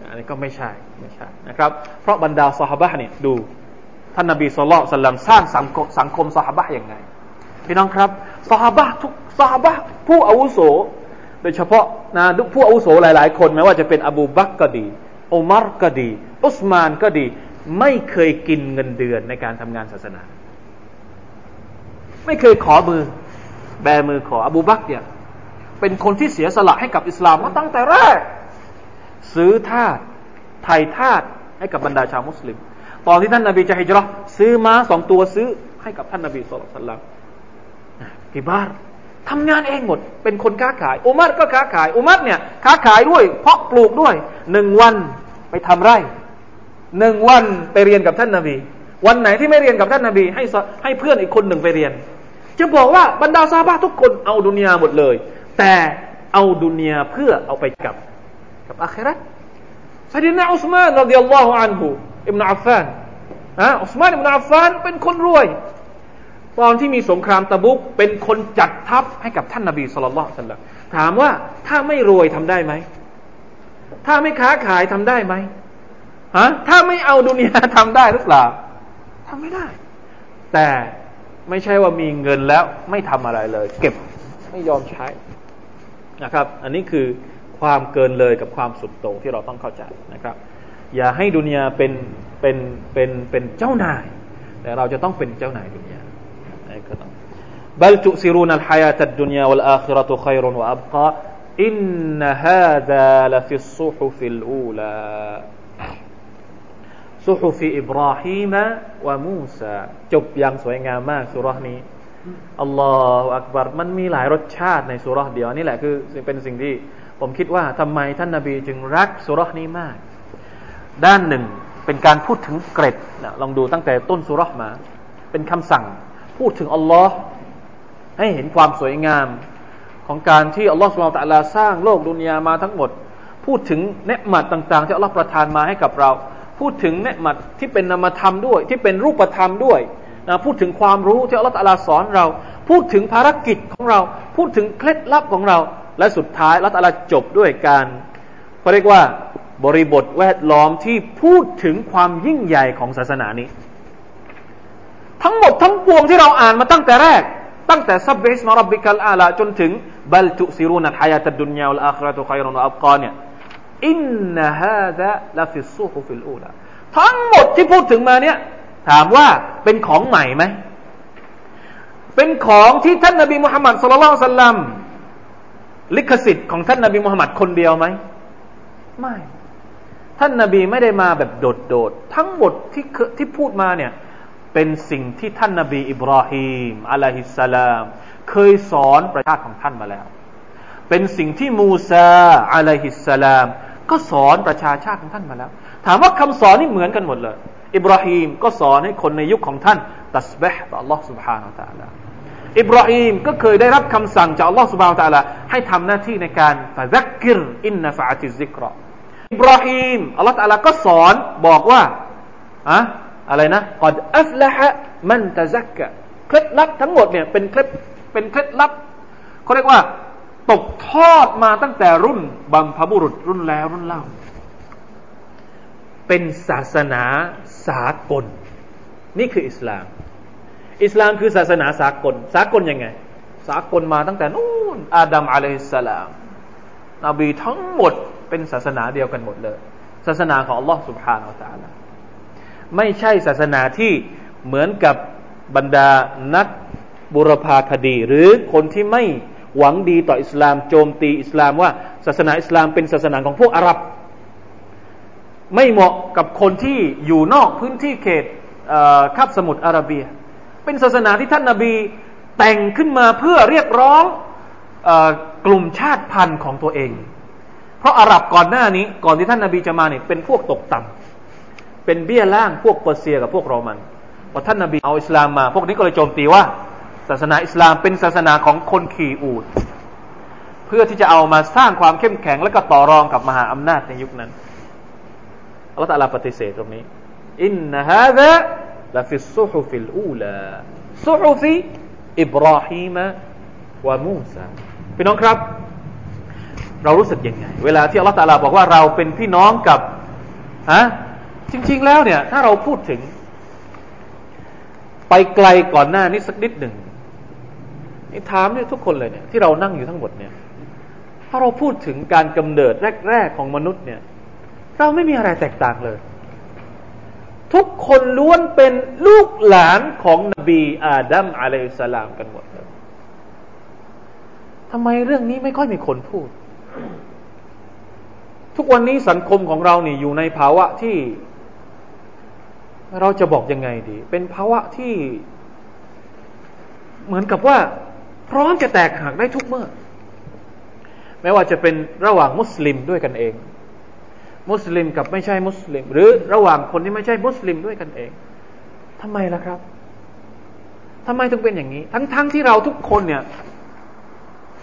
อันนี้ก็ไม่ใช่นะครับเพราะบรรดาซอฮาบะห์นี่ดูท่านนบีศ็อลลัลลอฮุอะลัยฮิวะซัลลัมสร้างสังคมซอฮาบะห์ยังไงพี่น้องครับซอฮาบะห์ทุกซอฮาบะห์ผู้อาวุโสโดยเฉพาะนะผู้อาวุโสหลายๆคนไม่ว่าจะเป็นอบูบักรก็ดีอุมัรก็ดีอุสมานก็ดีไม่เคยกินเงินเดือนในการทำงานศาสนาไม่เคยขอมือแบมือขออบูบักรเนี่ยเป็นคนที่เสียสละให้กับอิสลามมาตั้งแต่แรกซื้อทาสไถ่ทาสให้กับบรรดาชาวมุสลิมตอนที่ท่านนบีจะฮิจเราะห์ซื้อม้า2ตัวซื้อให้กับท่านนบีศ็อลลัลลอฮุอะลัยฮิวะซัลลัมกิบาร์ทำงานเองหมดเป็นคนค้าขายอุมัรก็ค้าขายอุมัรเนี่ยค้าขายด้วยเพาะปลูกด้วย1วันไปทำไร่1วันไปเรียนกับท่านนบีวันไหนที่ไม่เรียนกับท่านนบีให้เพื่อนอีกคนหนึ่งไปเรียนจะบอกว่าบรรดาซอฮาบะห์ทุกคนเอาดุนยาหมดเลยแต่เอาดุนยาเพื่อเอาไปกับอาคิเราะห์ซะดีนะอุสมานรอฎิยัลลอฮุอันฮุอิบนุอัฟฟานอุสมานอิบนุอัฟฟานเป็นคนรวย ตอนที่มีสงครามตะบุกเป็นคนจัดทัพให้กับท่านนบีศ็อลลัลลอฮุอะลัยฮิวะซัลลัมถามว่าถ้าไม่รวยทำได้ไหมถ้าไม่ค้าขายทำได้ไหมฮะถ้าไม่เอาดุนยาทำได้หรือเปล่าทำไม่ได้แต่ไม่ใช่ว่ามีเงินแล้วไม่ทำอะไรเลยเก็บไม่ยอมใช้นะครับอันนี้คือความเกินเลยกับความสุดโต่งที่เราต้องเข้าใจนะครับอย่าให้ดุนยาเป็นเจ้านายแต่เราจะต้องเป็นเจ้านายดุนยาก็ต้องบัลตุซิรูนัลฮายาตัดดุนยาวัลอาคิเราะตุค็อยรุนวะอับกออินนะฮาซาละฟิศซุฮุฟิลอูลาซุฮุฟอิบราฮีมะวะมูซาจบอย่างสวยงามมากซูเราะห์นี้อัลลอฮุอักบัรมันมีหลายรสชาติในซูเราะห์เดียวนี่แหละคือเป็นสิ่งที่ผมคิดว่าทำไมท่านนบีจึงรักซูเราะห์นี้มากด้านหนึ่งเป็นการพูดถึงเกร็ดนะลองดูตั้งแต่ต้นซูเราะห์มาเป็นคำสั่งพูดถึงอัลลอฮ์ให้เห็นความสวยงามของการที่อัลลอฮ์ซุบฮานะฮูวะตะอาลาสร้างโลกดุนยามาทั้งหมดพูดถึงเนืหมัดต่างๆที่อัลลอฮ์ประทานมาให้กับเราพูดถึงเนืหมัดที่เป็นนามธรรมด้วยที่เป็นรูปธรรมด้วยนะพูดถึงความรู้ที่อัลลอฮ์ตะอาลาสอนเราพูดถึงภารกิจของเราพูดถึงเคล็ดลับของเราและสุดท้ายอัลลอฮ์ตะอาลาจบด้วยการเขาเรียกว่าบริบทแวดล้อมที่พูดถึงความยิ่งใหญ่ของศาสนานี้ทั้งหมดทั้งปวงที่เราอ่านมาตั้งแต่แรกตั้งแต่ซับบิฮิสมะร็อบบิกัลอาลาจนถึงบัลตุซิรูนัลฮายาตัดดุนยาวัลอาคิเราะตุค็อยรุนวะอับกอเนี่ยอินนะฮาซาละฟิศซุฮุฟิลอูลาทั้งหมดที่พูดถึงมาเนี่ยถามว่าเป็นของใหม่ไหมเป็นของที่ท่านนบีมุฮัมมัดศ็อลลัลลอฮุอะลัยฮิวะซัลลัมลิขสิทธิ์ของท่านนบีมุฮัมมัดคนเดียวไหมไม่ท่านนบีไม่ได้มาแบบโดดๆทั้งหมดที่พูดมาเนี่ยเป็นสิ่งที่ท่านนบีอิบราฮิมอะลัยฮิสสลามเคยสอนประชาชนของท่านมาแล้วเป็นสิ่งที่มูซาอะลัยฮิสสลามก็สอนประชาชาติของท่านมาแล้วถามว่าคำสอนนี่เหมือนกันหมดเลยอิบราฮิมก็สอนให้คนในยุคของท่านตัสบิฮ์ต่ออัลลอฮ์ سبحانه และ تعالى อิบราฮิมก็เคยได้รับคำสั่งจากอัลลอฮ์ سبحانه และ تعالى ให้ทำหน้าที่ในการฟะซักกิรอินนะฟะอะติซซิกรออิบราฮิมอัลลอฮ์ تعالى ก็สอนบอกว่าอะไรนะกอดอัฟละฮะมันตะซักกะเคล็ดลับทั้งหมดเนี่ยเป็นเคล็ดลับเขาเรียกว่าตกทอดมาตั้งแต่รุ่นบัมพบุรุษรุ่นแล้วรุ่นเล่าเป็นศาสนาสากลนี่คืออิสลามอิสลามคือศาสนาสากลสากลยังไงสากลมาตั้งแต่นู่นอาดัมอะลัยฮิสสลามนบีทั้งหมดเป็นศาสนาเดียวกันหมดเลยศาสนาของอัลลอฮ์ซุบฮานะฮูวะตะอาลาไม่ใช่ศาสนาที่เหมือนกับบรรดานักบูรพาคดีหรือคนที่ไม่หวังดีต่ออิสลามโจมตีอิสลามว่าศาสนาอิสลามเป็นศาสนาของพวกอาหรับไม่เหมาะกับคนที่อยู่นอกพื้นที่เขตคาบสมุทรอาระเบียเป็นศาสนาที่ท่านนบีแต่งขึ้นมาเพื่อเรียกร้องกลุ่มชาติพันธุ์ของตัวเองเพราะอาหรับก่อนหน้านี้ก่อนที่ท่านนบีจะมาเนี่ยเป็นพวกตกต่ำเป็นเบี้ยล่างพวกเปอร์เซียกับพวกโรมันพอท่านนบีเอาอิสลามมาพวกนี้ก็เลยโจมตีว่าศาสนาอิสลามเป็นศาสนาของคนขี่อูฐเพื่อที่จะเอามาสร้างความเข้มแข็งและก็ต่อรองกับมหาอำนาจในยุคนั้นอัลลอฮฺตะอาลาปฏิเสธตรงนี้อินนะฮาซาละฟิศซุฮุฟิลอูลาซุฮุฟอิบราฮีมะวะมูซาพี่น้องครับเรารู้สึกยังไงเวลาที่อัลลอฮฺตะอาลาบอกว่าเราเป็นพี่น้องกับจริงๆแล้วเนี่ยถ้าเราพูดถึงไปไกลก่อนหน้านี้สักนิดหนึ่งนี่ถามเนี่ยทุกคนเลยเนี่ยที่เรานั่งอยู่ทั้งหมดเนี่ยถ้าเราพูดถึงการกำเนิดแรกๆของมนุษย์เนี่ยเราไม่มีอะไรแตกต่างเลยทุกคนล้วนเป็นลูกหลานของนบีอาดัมอะลัยฮิสสลามกันหมดเลยทำไมเรื่องนี้ไม่ค่อยมีคนพูดทุกวันนี้สังคมของเราเนี่ยอยู่ในภาวะที่เราจะบอกยังไงดีเป็นภาวะที่เหมือนกับว่าพร้อมจะแตกหักได้ทุกเมื่อไม่ว่าจะเป็นระหว่างมุสลิมด้วยกันเองมุสลิมกับไม่ใช่มุสลิมหรือระหว่างคนที่ไม่ใช่มุสลิมด้วยกันเองทำไมล่ะครับทำไมถึงเป็นอย่างนี้ทั้งที่เราทุกคนเนี่ย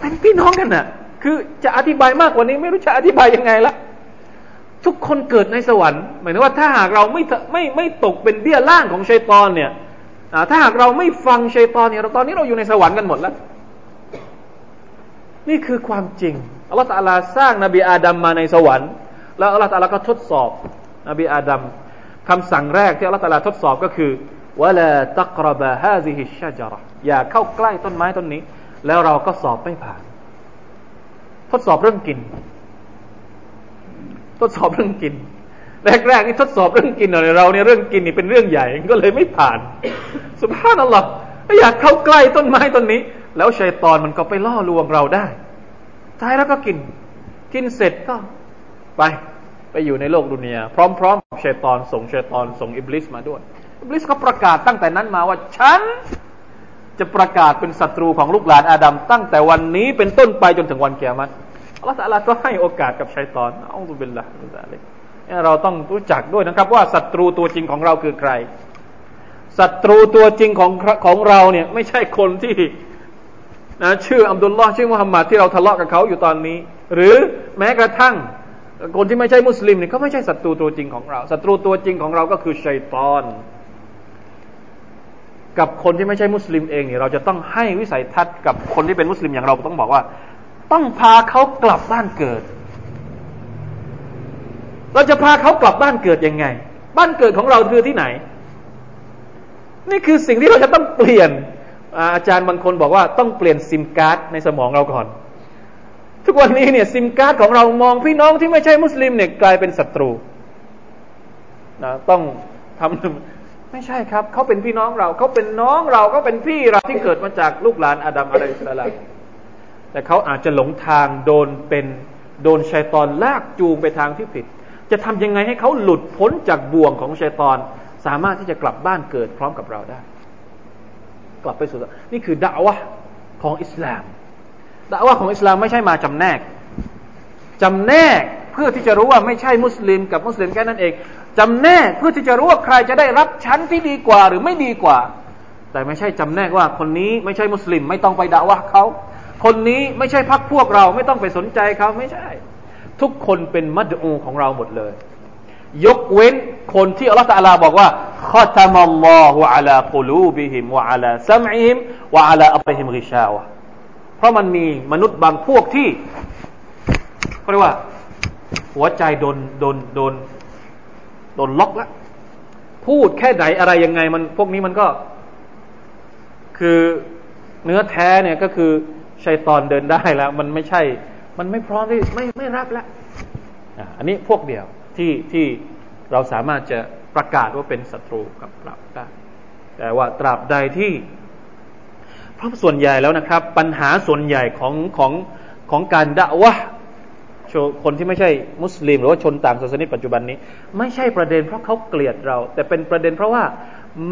เป็นพี่น้องกันน่ะคือจะอธิบายมากกว่านี้ไม่รู้จะอธิบายยังไงละทุกคนเกิดในสวรรค์หมายถึงว่าถ้าหากเราไม่ตกเป็นเบี้ยล่างของชัยฏอนเนี่ย ถ้าหากเราไม่ฟังชัยฏอนเนี่ยตอนนี้เราอยู่ในสวรรค์กันหมดแล้วนี่คือความจริงอัลลอฮฺตะอาลาสร้างนบีอาดัมมาในสวรรค์แล้วอัลลอฮฺตะอาลาก็ทดสอบนบีอาดัมคำสั่งแรกที่อัลลอฮฺตะอาลาทดสอบก็คือวะลาตักรบะฮาซิฮิชชะญะเราะฮ์อย่าเข้าใกล้ต้นไม้ต้นนี้แล้วเราก็สอบไม่ผ่านทดสอบเรื่องกินทดสอบเรื่องกินแรกๆนี่ทดสอบเรื่องกินอะไรเราเนี่ยเรื่องกินนี่เป็นเรื่องใหญ่ก็เลยไม่ผ่าน ซุบฮานัลลอฮ์อยากเข้าใกล้ต้นไม้ต้นนี้แล้วชัยฏอนมันก็ไปล่อลวงเราได้ท้ายแล้วก็กินเสร็จก็ไปอยู่ในโลกดุนยาพร้อมๆกับชัยฏอนส่งอิบลิสมาด้วยอิบลิสก็ประกาศตั้งแต่นั้นมาว่าฉันจะประกาศเป็นศัตรูของลูกหลานอาดัมตั้งแต่วันนี้เป็นต้นไปจนถึงวันกิยามะฮ์อัลเลาะห์ตะอาลาก็ให้โอกาสกับชัยฏอนเอาซุบิลละฮ์มินซาลิกเราต้องรู้จักด้วยนะครับว่าศัตรูตัวจริงของเราคือใครศัตรูตัวจริงของเราเนี่ยไม่ใช่คนที่นะชื่ออับดุลลอฮ์ชื่อมุฮัมมัดที่เราทะเลาะกับเขาอยู่ตอนนี้หรือแม้กระทั่งคนที่ไม่ใช่มุสลิมเนี่ยก็ไม่ใช่ศัตรูตัวจริงของเราศัตรูตัวจริงของเราก็คือชัยฏอนกับคนที่ไม่ใช่มุสลิมเองเนี่ยเราจะต้องให้วิสัยทัศน์กับคนที่เป็นมุสลิมอย่างเราต้องบอกว่าต้องพาเขากลับบ้านเกิดเราจะพาเขากลับบ้านเกิดยังไงบ้านเกิดของเราคือที่ไหนนี่คือสิ่งที่เราจะต้องเปลี่ยนอาจารย์บางคนบอกว่าต้องเปลี่ยนซิมการ์ดในสมองเราก่อนทุกวันนี้เนี่ยซิมการ์ดของเรามองพี่น้องที่ไม่ใช่มุสลิมเนี่ยกลายเป็นศัตรูนะต้องทำไม่ใช่ครับเขาเป็นพี่น้องเราเขาเป็นน้องเราเขาเป็นพี่เราที่เกิดมาจากลูกหลานอาดัมอะลัยฮิสสลามแต่เขาอาจจะหลงทางโดนชัยฏอนลากจูงไปทางที่ผิดจะทำยังไงให้เขาหลุดพ้นจากบ่วงของชัยฏอนสามารถที่จะกลับบ้านเกิดพร้อมกับเราได้กลับไปสู่นี่คือดะอวะห์ของอิสลามดะอวะห์ของอิสลามไม่ใช่มาจำแนกเพื่อที่จะรู้ว่าไม่ใช่มุสลิมกับมุสลิมแค่นั้นเองจำแนกเพื่อที่จะรู้ว่าใครจะได้รับชั้นที่ดีกว่าหรือไม่ดีกว่าแต่ไม่ใช่จำแนกว่าคนนี้ไม่ใช่มุสลิมไม่ต้องไปดะอวะห์เขาคนนี้ไม่ใช่พรรคพวกเราไม่ต้องไปสนใจเขาไม่ใช่ทุกคนเป็นมัดอูของเราหมดเลยยกเว้นคนที่อัลลอฮฺตะอาลาบอกว่าฆอฏะมัลลอฮุอะลากุลูบิฮิมวะอะลาซัมอิฮิมวะอะลาอับติฮิมกิชาวะเพราะมันมีมนุษย์บางพวกที่เขาเรียกว่าหัวใจโดนล็อกแล้วพูดแค่ไหนอะไรยังไงมันพวกนี้มันก็คือเนื้อแท้เนี่ยก็คือชัยฏอนเดินได้แล้วมันไม่ใช่มันไม่พร้อมที่ไม่รับแล้วอันนี้พวกเดียวที่เราสามารถจะประกาศว่าเป็นศัตรูกับเราได้แต่ว่าตราบใดที่เพราะส่วนใหญ่แล้วนะครับปัญหาส่วนใหญ่ของการดะวะห์คนที่ไม่ใช่มุสลิมหรือว่าชนต่างศาสนิกปัจจุบันนี้ไม่ใช่ประเด็นเพราะเขาเกลียดเราแต่เป็นประเด็นเพราะว่า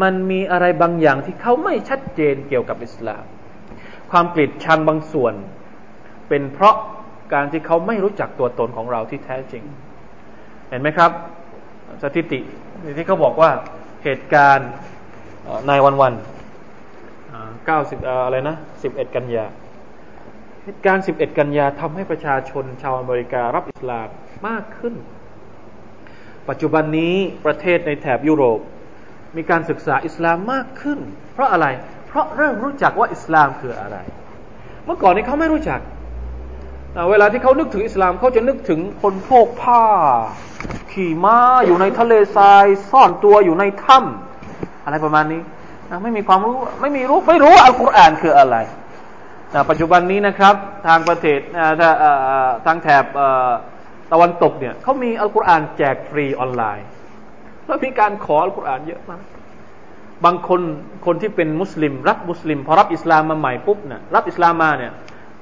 มันมีอะไรบางอย่างที่เขาไม่ชัดเจนเกี่ยวกับอิสลามความเกลียดชังบางส่วนเป็นเพราะการที่เขาไม่รู้จักตัวตนของเราที่แท้จริงเห็นไหมครับสถิติที่เขาบอกว่าเหตุการณ์ในวัน90อะไรนะ11กันยาเหตุการณ์11กันยาทำให้ประชาชนชาวอเมริการับอิสลามมากขึ้นปัจจุบันนี้ประเทศในแถบยุโรปมีการศึกษาอิสลามมากขึ้นเพราะอะไรเพราะเริ่มรู้จักว่าอิสลามคืออะไรเมื่อก่อนนี้เขาไม่รู้จักเวลาที่เขานึกถึงอิสลามเขาจะนึกถึงคนโพกผ้าขี่ม้าอยู่ในทะเลทรายซ่อนตัวอยู่ในถ้ำอะไรประมาณนี้ไม่มีความรู้ไม่รู้อัลกุรอานคืออะไรปัจจุบันนี้นะครับทางประเทศทางแถบตะวันตกเนี่ยเขามีอัลกุรอานแจกฟรีออนไลน์แล้วมีการขออัลกุรอานเยอะมากบางคนที่เป็นมุสลิมรับมุสลิมพอรับอิสลามมาใหม่ปุ๊บเนี่ยรับอิสลามมาเนี่ย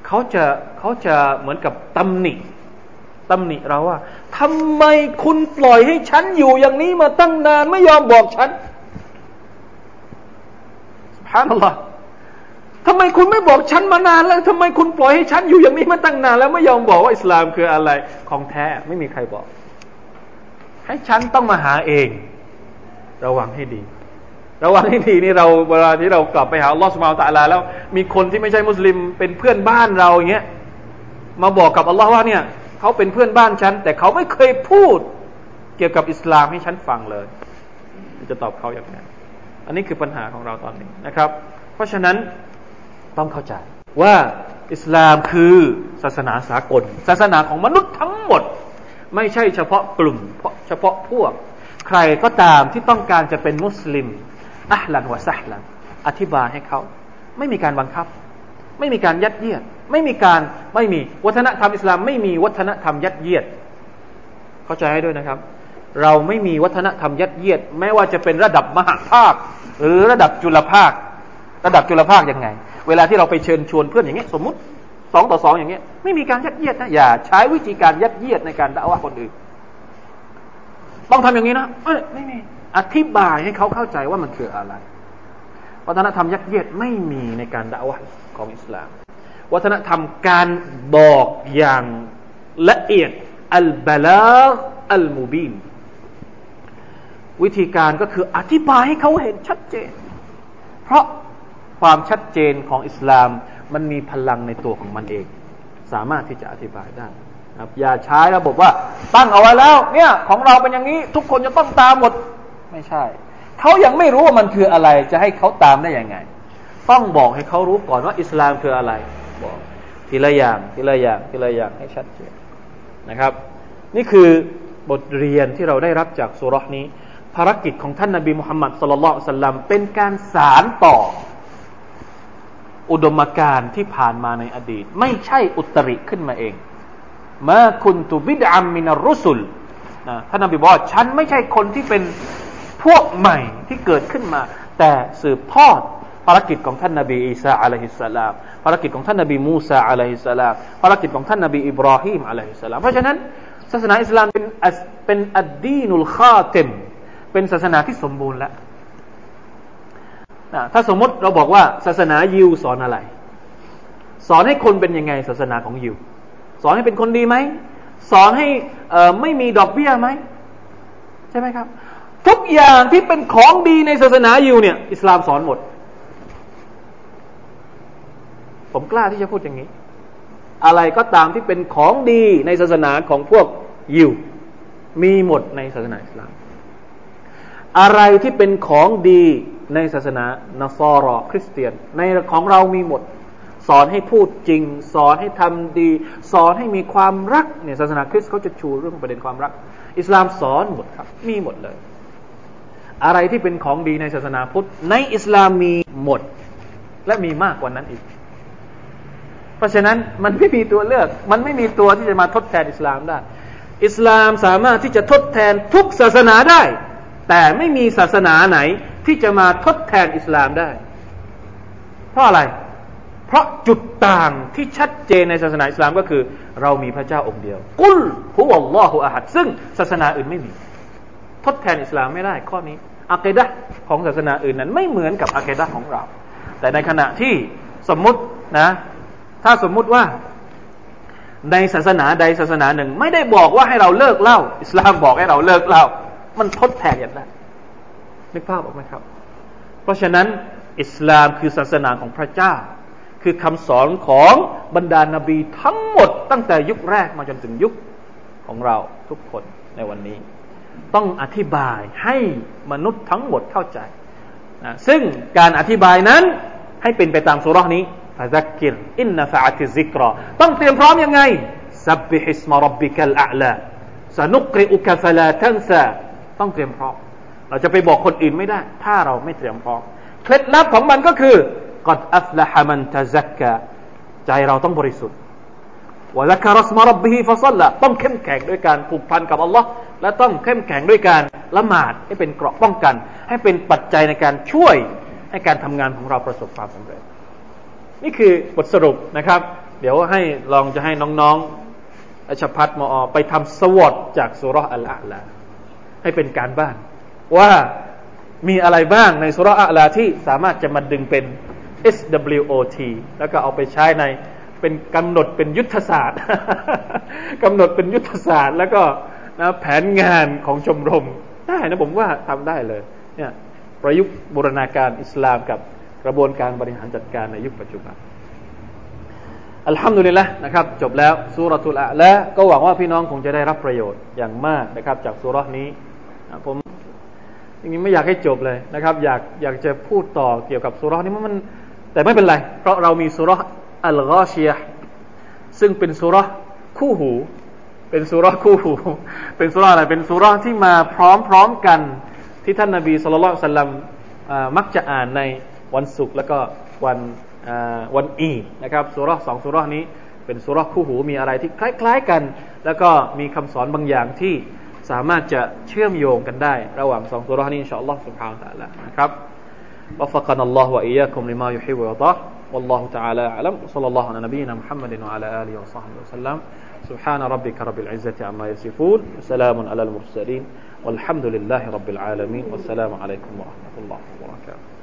เขาจะเหมือนกับตำหนิเราว่าทำไมคุณปล่อยให้ฉันอยู่อย่างนี้มาตั้งนานไม่ยอมบอกฉันซุบฮานัลลอฮ์ทำไมคุณไม่บอกฉันมานานแล้วทำไมคุณปล่อยให้ฉันอยู่อย่างนี้มาตั้งนานแล้วไม่ยอมบอกว่าอิสลามคืออะไรของแท้ไม่มีใครบอกให้ฉันต้องมาหาเองระวังให้ดีนี่เราเวลาที่เรากลับไปหาอัลลอฮฺซุบฮานะฮูวะตะอาลาแล้วมีคนที่ไม่ใช่มุสลิมเป็นเพื่อนบ้านเราอย่างเงี้ยมาบอกกับอัลลอฮฺว่าเนี่ยเขาเป็นเพื่อนบ้านฉันแต่เขาไม่เคยพูดเกี่ยวกับอิสลามให้ฉันฟังเลยจะตอบเขาอย่างไร อันนี้คือปัญหาของเราตอนนี้นะครับเพราะฉะนั้นต้องเข้าใจว่าอิสลามคือศาสนาสากลศาสนาของมนุษย์ทั้งหมดไม่ใช่เฉพาะกลุ่มเฉพาะพวกใครก็ตามที่ต้องการจะเป็นมุสลิมอะห์ลันวะซะห์ลันอธิบายให้เขาไม่มีการบังคับไม่มีการยัดเยียดไม่มีวัฒนธรรมอิสลามไม่มีวัฒนธรรมยัดเยียดเข้าใจให้ด้วยนะครับเราไม่มีวัฒนธรรมยัดเยียดแม้ว่าจะเป็นระดับมหาภาคหรือระดับจุลภาคยังไงเวลาที่เราไปเชิญชวนเพื่อนอย่างเงี้ยสมมุติ2 ต่อ 2อย่างเงี้ยไม่มีการยัดเยียดนะอย่าใช้วิธีการยัดเยียดในการด่าว่าคนอื่นต้องทำอย่างนี้นะไม่มีอธิบายให้เขาเข้าใจว่ามันคืออะไรวัฒนธรรมยัดเยียดไม่มีในการดะอวะห์ของอิสลามวัฒนธรรมการบอกอย่างละเอียดอัลบะลาฆอัลมุบีนวิธีการก็คืออธิบายให้เขาเห็นชัดเจนเพราะความชัดเจนของอิสลามมันมีพลังในตัวของมันเองสามารถที่จะอธิบายได้ครับอย่าใช้ระบบว่าตั้งเอาไว้แล้วเนี่ยของเราเป็นอย่างนี้ทุกคนจะต้องตามหมดไม่ใช่เขายังไม่รู้ว่ามันคืออะไรจะให้เขาตามได้ยังไงต้องบอกให้เขารู้ก่อนว่าอิสลามคืออะไรบอกทีละอย่างให้ชัดเจนนะครับนี่คือบทเรียนที่เราได้รับจากซูเราะห์นี้ภารกิจของท่านนบีมุฮัมมัดศ็อลลัลลอฮุอะลัยฮิวะซัลลัมเป็นการสานต่ออุดมการณ์ที่ผ่านมาในอดีตไม่ใช่อุตริขึ้นมาเองมาคุนตุบิดอัมมินัรรุสุลนะท่านนบีบอกฉันไม่ใช่คนที่เป็นพวกใหม่ที่เกิดขึ้นมาแต่สืบทอดภารกิจของท่านนบีอีสาอะลัยฮิสสลามภารกิจของท่านนบีมูซาอะลัยฮิสสลามภารกิจของท่านนบีอิบรอฮีมอะลัยฮิสสลามเพราะฉะนั้นศาสนาอิสลามเป็นอัดดีนุลคาติมเป็นศาสนาที่สมบูรณ์แล้วนะถ้าสมมติเราบอกว่าศาสนายิวสอนอะไรสอนให้คนเป็นยังไงศาสนาของยิวสอนให้เป็นคนดีไหมสอนให้ไม่มีดอกเบี้ยไหมใช่ไหมครับทุกอย่างที่เป็นของดีในศาสนายิวเนี่ยอิสลามสอนหมดผมกล้าที่จะพูดอย่างนี้อะไรก็ตามที่เป็นของดีในศาสนาของพวกยิวมีหมดในศาสนาอิสลามอะไรที่เป็นของดีในศาสนานัสรอคริสเตียนในของเรามีหมดสอนให้พูดจริงสอนให้ทำดีสอนให้มีความรักเนี่ยศาสนาคริสต์เขาจะชูเรื่องประเด็นความรักอิสลามสอนหมดครับมีหมดเลยอะไรที่เป็นของดีในศาสนาพุทธในอิสลามมีหมดและมีมากกว่านั้นอีกเพราะฉะนั้นมันไม่มีตัวเลือกมันไม่มีตัวที่จะมาทดแทนอิสลามได้อิสลามสามารถที่จะทดแทนทุกศาสนาได้แต่ไม่มีศาสนาไหนที่จะมาทดแทนอิสลามได้เพราะอะไรเพราะจุดต่างที่ชัดเจนในศาสนาอิสลามก็คือเรามีพระเจ้าองค์เดียวกุลฮุวัลลอฮุอะฮัดซึ่งศาสนาอื่นไม่มีทดแทนอิสลามไม่ได้ข้อนี้อะกีดะห์ของศาสนาอื่นนั้นไม่เหมือนกับอะกีดะห์ของเราแต่ในขณะที่สมมุตินะถ้าสมมุติว่าในศาสนาใดศาสนาหนึ่งไม่ได้บอกว่าให้เราเลิกเหล้าอิสลามบอกให้เราเลิกเหล้ามันทดแทนกันได้นึกภาพออกไหมครับเพราะฉะนั้นอิสลามคือศาสนาของพระเจ้าคือคำสอนของบรรดานบีทั้งหมดตั้งแต่ยุคแรกมาจนถึงยุคของเราทุกคนในวันนี้ต้องอธิบายให้มนุษย์ทั้งหมดเข้าใจนะซึ่งการอธิบายนั้นให้เป็นไปตามซูเราะห์นี้ฟะซักกิรอินนะฟะอะติซิกรอต้องเตรียมพร้อมยังไงซับบิฮิสมะร็อบบิกัลอะลาซะนุกริอุกะฟะลาตันซาต้องเตรียมพร้อมเราจะไปบอกคนอื่นไม่ได้ถ้าเราไม่เตรียมพร้อมเคล็ดลับของมันก็คือقد أفلح من تزكى ใจเราต้องบริสุทธิ์ وذكر اسم ربه فصلى ต้องเข้มแข็งด้วยการผูกพันกับอัลเลาะห์และต้องเข้มแข็งด้วยการละหมาดให้เป็นเกราะป้องกันให้เป็นปัจจัยในการช่วยให้การทำงานของเราประสบความสำเร็จนี่คือบทสรุปนะครับเดี๋ยวให้ลองจะให้น้องๆอัชภัทมอไปทำสวอตจากซูเราะห์อัลอะลาให้เป็นการบ้านว่ามีอะไรบ้างในซูเราะห์อัลอะลาที่สามารถจะมาดึงเป็นSWOT แล้วก็เอาไปใช้ในเป็นกำหนดเป็นยุทธศาสตร์ กำหนดเป็นยุทธศาสตร์แล้วก็นะแผนงานของชมรมได้นะผมว่าทำได้เลยเนี่ยประยุกต์บูรณาการอิสลามกับกระบวนการบริหารจัดการในยุคปัจจุบันอัลฮัมดุลิลละห์นะครับจบแล้วซูเราะตุลอะลาก็หวังว่าพี่น้องคงจะได้รับประโยชน์อย่างมากนะครับจากซูเราะห์นี้ผม อย่างนี้ไม่อยากให้จบเลยนะครับอยากจะพูดต่อเกี่ยวกับซูเราะห์นี้มันแต่ไม่เป็นไรเพราะเรามีซูเราะห์อัลฆอชิยะห์ซึ่งเป็นซูเราะห์คู่หูเป็นซูเราะห์อะไรเป็นซูเราะห์ที่มาพร้อมๆกันที่ท่านนบีศ็อลลัลลอฮุอะลัยฮิวะซัลลัมมักจะอ่านในวันศุกร์แล้วก็วันอีดนะครับซูเราะห์2ซูเราะห์นี้เป็นซูเราะห์คู่หูมีอะไรที่คล้ายๆกันแล้วก็มีคำสอนบางอย่างที่สามารถจะเชื่อมโยงกันได้ระหว่าง2ซูเราะห์นี้อินชาอัลลอฮ์ซุบฮานะฮูวะตะอาลานะครับวะฟักกันัลลอฮุวะอียาคุมลิมายุฮิบบุวะตะฮ์วัลลอฮุตะอาลาอะลัมศ็อลลัลลอฮุอะลานบีนามุฮัมมัดวะอะลาอาลิฮิวะศ็อฮบิฮิวะซัลลัมซุบฮานะร็อบบิกะร็อบบิลอิซซะติอัมมายัศิฟูนวะสลามุอะลัลมุรซะลีนวัลฮัมดุลิลลาฮิร็อบบิลอาลามีนวัสสลามุอะลัยกุมวะเราะห์มะตุลลอฮิวะบะเราะกาตุฮ์